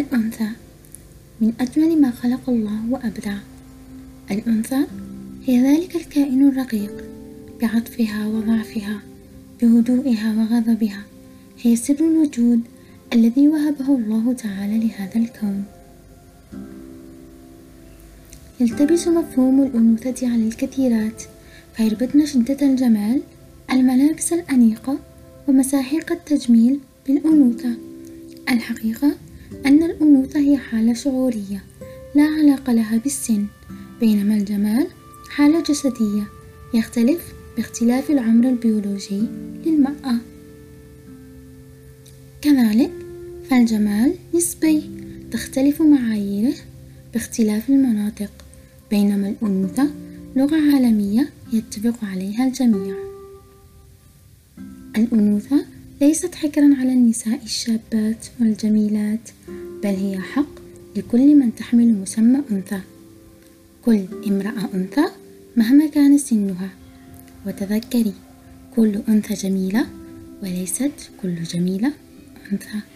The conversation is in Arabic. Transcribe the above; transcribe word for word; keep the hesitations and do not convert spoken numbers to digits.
الأنثى من أجمل ما خلق الله وأبدع. الأنثى هي ذلك الكائن الرقيق بعطفها وضعفها، بهدوئها وغضبها، هي سر الوجود الذي وهبه الله تعالى لهذا الكون. يلتبس مفهوم الأنوثة على الكثيرات، فيربطن شدة الجمال، الملابس الأنيقة، ومساحيق التجميل بالأنوثة. الحقيقة أن الأنوثة هي حالة شعورية لا علاقة لها بالسن، بينما الجمال حالة جسدية يختلف باختلاف العمر البيولوجي للمرأة. كذلك فالجمال نسبي، تختلف معاييره باختلاف المناطق، بينما الأنوثة لغة عالمية يتفق عليها الجميع. الأنوثة ليست حكرا على النساء الشابات والجميلات، بل هي حق لكل من تحمل مسمى أنثى. كل امرأة أنثى مهما كان سنها، وتذكري كل أنثى جميلة وليست كل جميلة أنثى.